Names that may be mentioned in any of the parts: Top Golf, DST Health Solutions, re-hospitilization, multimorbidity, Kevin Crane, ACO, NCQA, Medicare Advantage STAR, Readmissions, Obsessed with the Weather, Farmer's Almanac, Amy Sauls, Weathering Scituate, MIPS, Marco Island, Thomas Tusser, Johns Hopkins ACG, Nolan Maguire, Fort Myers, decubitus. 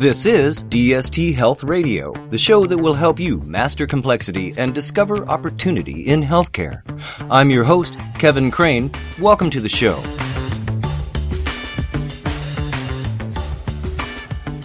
This is DST Health Radio, the show that will help you master complexity and discover opportunity in healthcare. I'm your host, Kevin Crane. Welcome to the show.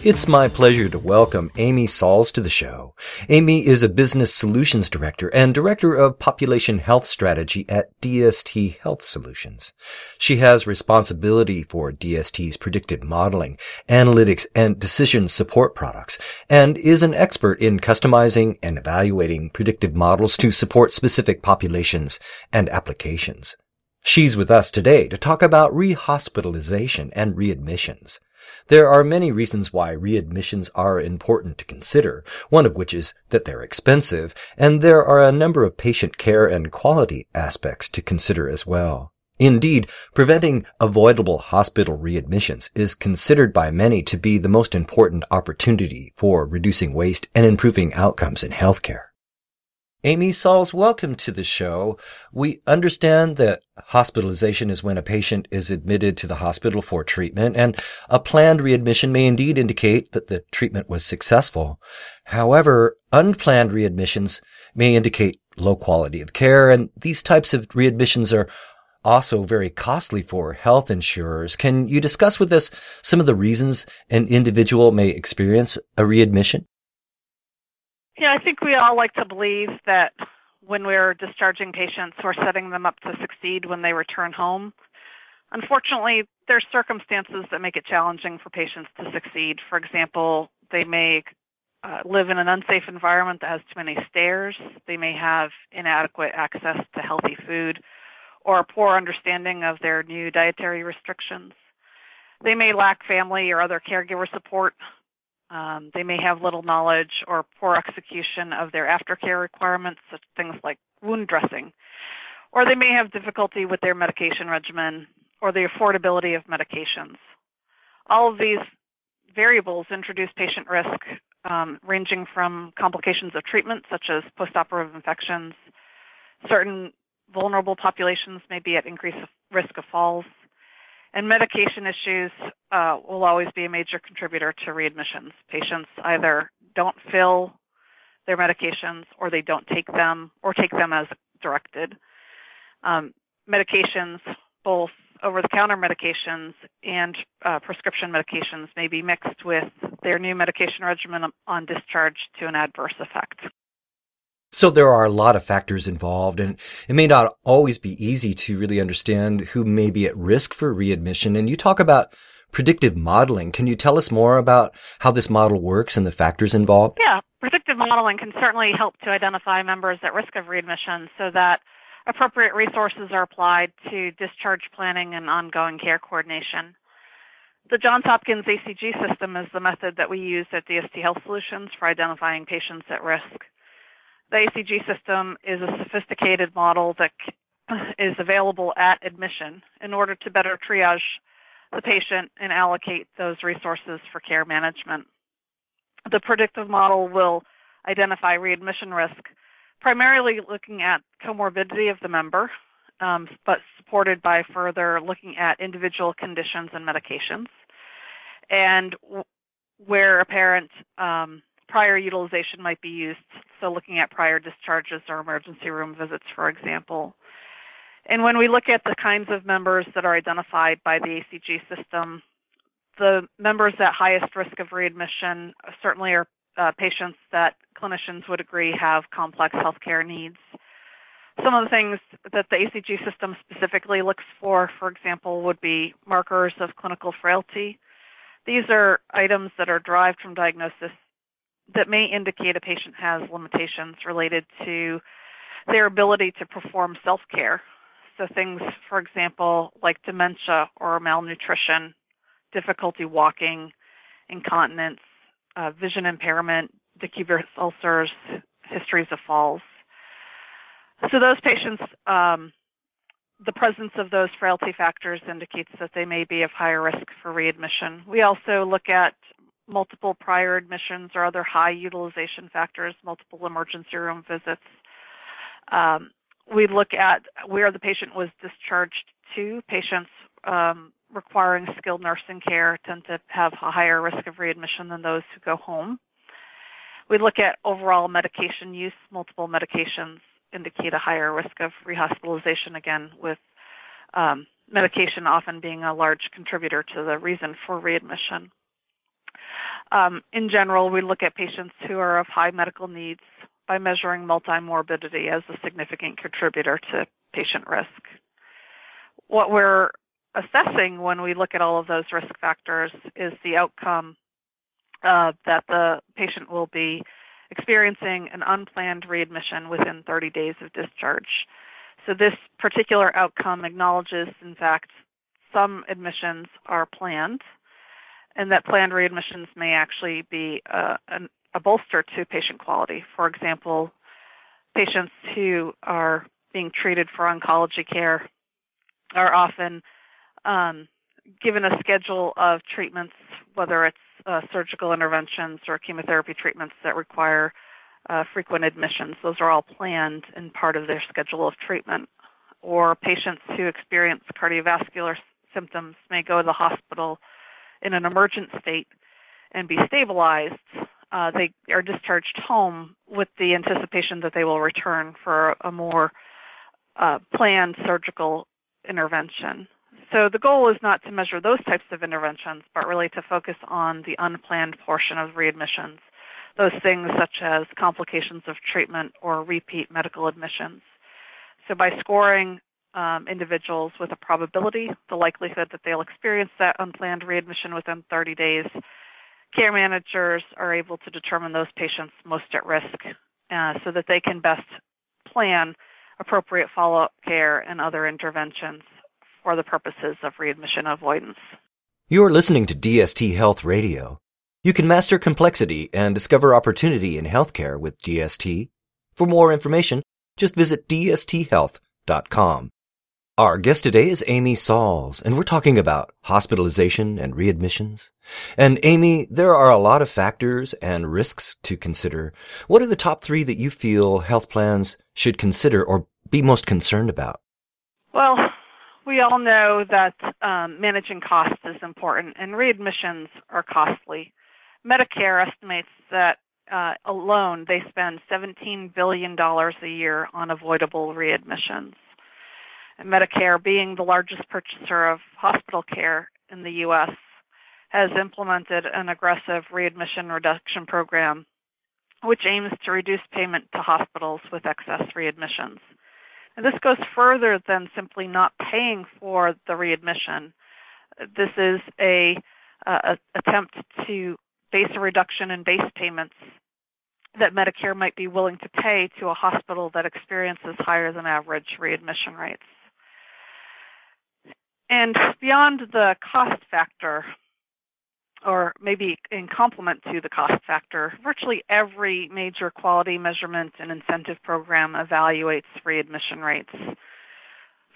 It's my pleasure to welcome Amy Sauls to the show. Amy is a Business Solutions Director and Director of Population Health Strategy at DST Health Solutions. She has responsibility for DST's predictive modeling, analytics, and decision support products, and is an expert in customizing and evaluating predictive models to support specific populations and applications. She's with us today to talk about rehospitalization and readmissions. There are many reasons why readmissions are important to consider, one of which is that they're expensive, and there are a number of patient care and quality aspects to consider as well. Indeed, preventing avoidable hospital readmissions is considered by many to be the most important opportunity for reducing waste and improving outcomes in healthcare. Amy Sauls, welcome to the show. We understand that hospitalization is when a patient is admitted to the hospital for treatment, and a planned readmission may indeed indicate that the treatment was successful. However, unplanned readmissions may indicate low quality of care, and these types of readmissions are also very costly for health insurers. Can you discuss with us some of the reasons an individual may experience a readmission? Yeah, I think we all like to believe that when we're discharging patients, we're setting them up to succeed when they return home. Unfortunately, there are circumstances that make it challenging for patients to succeed. For example, they may live in an unsafe environment that has too many stairs. They may have inadequate access to healthy food or a poor understanding of their new dietary restrictions. They may lack family or other caregiver support. They may have little knowledge or poor execution of their aftercare requirements, such things like wound dressing, or they may have difficulty with their medication regimen or the affordability of medications. All of these variables introduce patient risk, ranging from complications of treatment, such as postoperative infections. Certain vulnerable populations may be at increased risk of falls. And medication issues will always be a major contributor to readmissions. Patients either don't fill their medications or they don't take them or take them as directed. Medications, both over-the-counter medications and prescription medications, may be mixed with their new medication regimen on discharge to an adverse effect. So there are a lot of factors involved, and it may not always be easy to really understand who may be at risk for readmission. And you talk about predictive modeling. Can you tell us more about how this model works and the factors involved? Yeah, predictive modeling can certainly help to identify members at risk of readmission so that appropriate resources are applied to discharge planning and ongoing care coordination. The Johns Hopkins ACG system is the method that we use at DST Health Solutions for identifying patients at risk. The ACG system is a sophisticated model that is available at admission in order to better triage the patient and allocate those resources for care management. The predictive model will identify readmission risk, primarily looking at comorbidity of the member, but supported by further looking at individual conditions and medications, and where apparent prior utilization might be used, so looking at prior discharges or emergency room visits, for example. And when we look at the kinds of members that are identified by the ACG system, the members at highest risk of readmission certainly are patients that clinicians would agree have complex healthcare needs. Some of the things that the ACG system specifically looks for example, would be markers of clinical frailty. These are items that are derived from diagnosis that may indicate a patient has limitations related to their ability to perform self-care. So things, for example, like dementia or malnutrition, difficulty walking, incontinence, vision impairment, decubitus ulcers, histories of falls. So those patients, the presence of those frailty factors indicates that they may be of higher risk for readmission. We also look at multiple prior admissions or other high utilization factors, multiple emergency room visits. We look at where the patient was discharged to. Patients requiring skilled nursing care tend to have a higher risk of readmission than those who go home. We look at overall medication use. Multiple medications indicate a higher risk of rehospitalization, again, with medication often being a large contributor to the reason for readmission. In general, we look at patients who are of high medical needs by measuring multimorbidity as a significant contributor to patient risk. What we're assessing when we look at all of those risk factors is the outcome that the patient will be experiencing an unplanned readmission within 30 days of discharge. So this particular outcome acknowledges, in fact, some admissions are planned, and that planned readmissions may actually be a bolster to patient quality. For example, patients who are being treated for oncology care are often given a schedule of treatments, whether it's surgical interventions or chemotherapy treatments that require frequent admissions. Those are all planned and part of their schedule of treatment. Or patients who experience cardiovascular symptoms may go to the hospital in an emergent state and be stabilized. They are discharged home with the anticipation that they will return for a more planned surgical intervention. So the goal is not to measure those types of interventions, but really to focus on the unplanned portion of readmissions, those things such as complications of treatment or repeat medical admissions. So by scoring individuals with a probability, the likelihood that they'll experience that unplanned readmission within 30 days, care managers are able to determine those patients most at risk so that they can best plan appropriate follow-up care and other interventions for the purposes of readmission avoidance. You are listening to DST Health Radio. You can master complexity and discover opportunity in healthcare with DST. For more information, just visit dsthealth.com. Our guest today is Amy Sauls, and we're talking about hospitalization and readmissions. And Amy, there are a lot of factors and risks to consider. What are the top three that you feel health plans should consider or be most concerned about? Well, we all know that managing costs is important, and readmissions are costly. Medicare estimates that alone they spend $17 billion a year on avoidable readmissions. And Medicare, being the largest purchaser of hospital care in the U.S., has implemented an aggressive readmission reduction program, which aims to reduce payment to hospitals with excess readmissions. And this goes further than simply not paying for the readmission. This is an attempt to base a reduction in base payments that Medicare might be willing to pay to a hospital that experiences higher than average readmission rates. And beyond the cost factor, or maybe in complement to the cost factor, virtually every major quality measurement and incentive program evaluates readmission rates.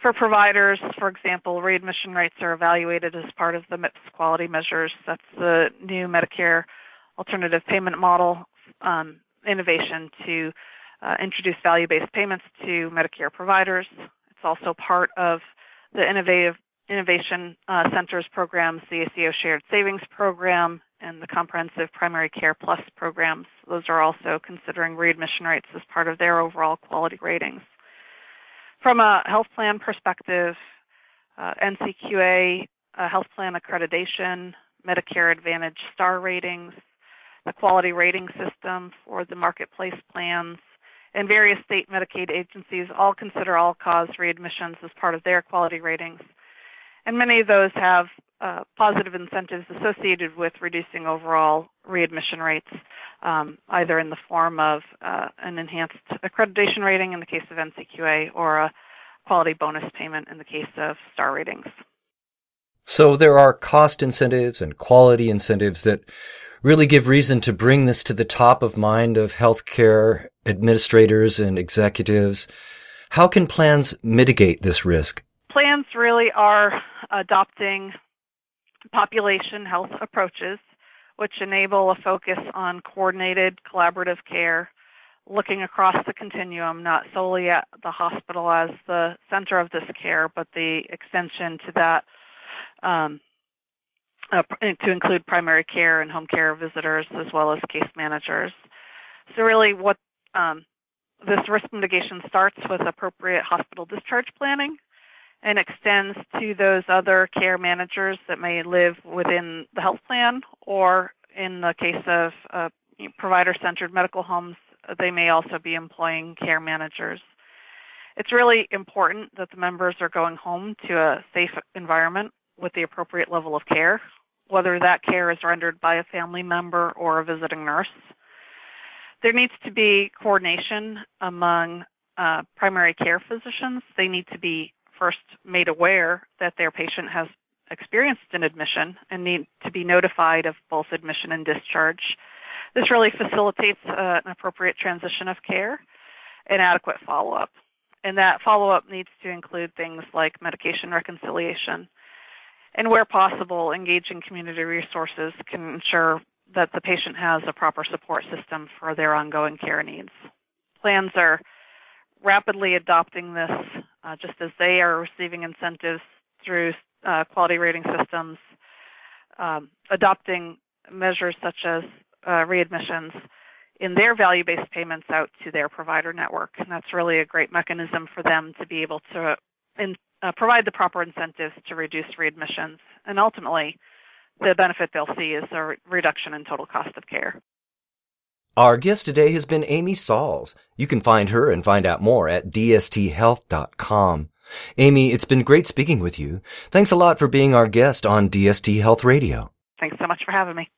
For providers, for example, readmission rates are evaluated as part of the MIPS quality measures. That's the new Medicare alternative payment model innovation to introduce value-based payments to Medicare providers. It's also part of the Innovation Centers programs, the ACO Shared Savings Program, and the Comprehensive Primary Care Plus programs. Those are also considering readmission rates as part of their overall quality ratings. From a health plan perspective, NCQA, health plan accreditation, Medicare Advantage STAR ratings, the quality rating system for the marketplace plans, and various state Medicaid agencies all consider all-cause readmissions as part of their quality ratings. And many of those have positive incentives associated with reducing overall readmission rates, either in the form of an enhanced accreditation rating in the case of NCQA or a quality bonus payment in the case of STAR ratings. So there are cost incentives and quality incentives that really give reason to bring this to the top of mind of healthcare administrators and executives. How can plans mitigate this risk? Plans really are adopting population health approaches, which enable a focus on coordinated collaborative care, looking across the continuum, not solely at the hospital as the center of this care, but the extension to that to include primary care and home care visitors as well as case managers. So really what this risk mitigation starts with appropriate hospital discharge planning and extends to those other care managers that may live within the health plan, or in the case of provider-centered medical homes, they may also be employing care managers. It's really important that the members are going home to a safe environment with the appropriate level of care, whether that care is rendered by a family member or a visiting nurse. There needs to be coordination among primary care physicians. They need to be first made aware that their patient has experienced an admission and need to be notified of both admission and discharge. This really facilitates an appropriate transition of care and adequate follow-up. And that follow-up needs to include things like medication reconciliation. And where possible, engaging community resources can ensure that the patient has a proper support system for their ongoing care needs. Plans are rapidly adopting this just as they are receiving incentives through quality rating systems, adopting measures such as readmissions in their value-based payments out to their provider network. And that's really a great mechanism for them to be able to provide the proper incentives to reduce readmissions. And ultimately, the benefit they'll see is a reduction in total cost of care. Our guest today has been Amy Sauls. You can find her and find out more at dsthealth.com. Amy, it's been great speaking with you. Thanks a lot for being our guest on DST Health Radio. Thanks so much for having me.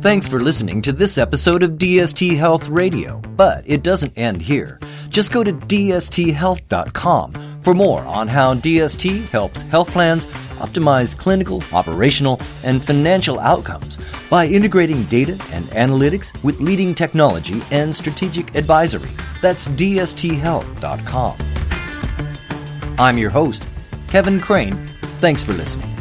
Thanks for listening to this episode of DST Health Radio, but it doesn't end here. Just go to dsthealth.com for more on how DST helps health plans optimize clinical, operational, and financial outcomes by integrating data and analytics with leading technology and strategic advisory. That's dsthealth.com. I'm your host, Kevin Crane. Thanks for listening.